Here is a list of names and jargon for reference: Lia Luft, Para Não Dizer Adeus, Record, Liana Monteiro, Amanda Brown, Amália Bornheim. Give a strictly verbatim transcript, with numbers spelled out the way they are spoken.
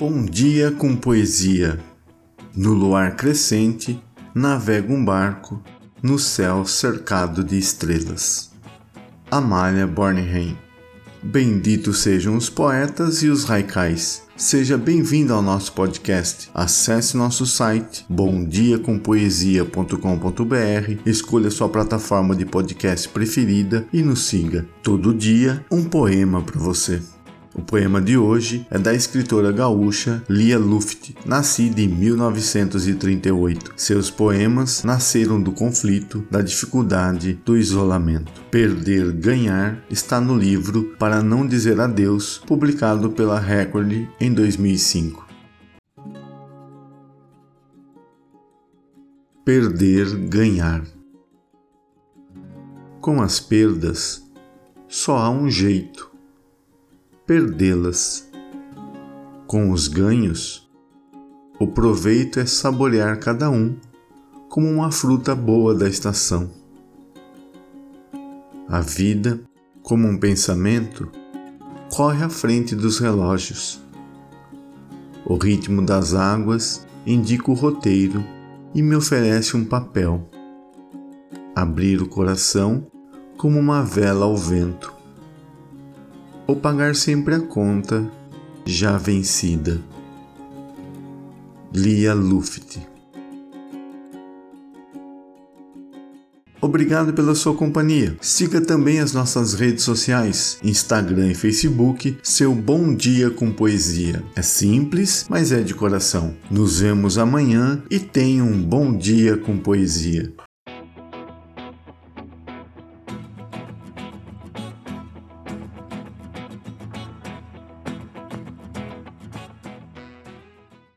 Bom dia com poesia. No luar crescente, navega um barco no céu cercado de estrelas. Amália Bornheim. Benditos sejam os poetas e os haikais. Seja bem-vindo ao nosso podcast. Acesse nosso site bom dia com poesia ponto com ponto br, escolha sua plataforma de podcast preferida e nos siga. Todo dia, um poema para você. O poema de hoje é da escritora gaúcha Lia Luft, nascida em mil novecentos e trinta e oito. Seus poemas nasceram do conflito, da dificuldade, do isolamento. Perder, Ganhar está no livro Para Não Dizer Adeus, publicado pela Record em dois mil e cinco. Perder, Ganhar. Com as perdas, só há um jeito: perdê-las. Com os ganhos, o proveito é saborear cada um como uma fruta boa da estação. A vida, como um pensamento, corre à frente dos relógios. O ritmo das águas indica o roteiro e me oferece um papel. Abrir o coração como uma vela ao vento. Ou pagar sempre a conta, já vencida. Lia Luft. Obrigado pela sua companhia. Siga também as nossas redes sociais, Instagram e Facebook, seu Bom Dia com Poesia. É simples, mas é de coração. Nos vemos amanhã e tenha um bom dia com poesia.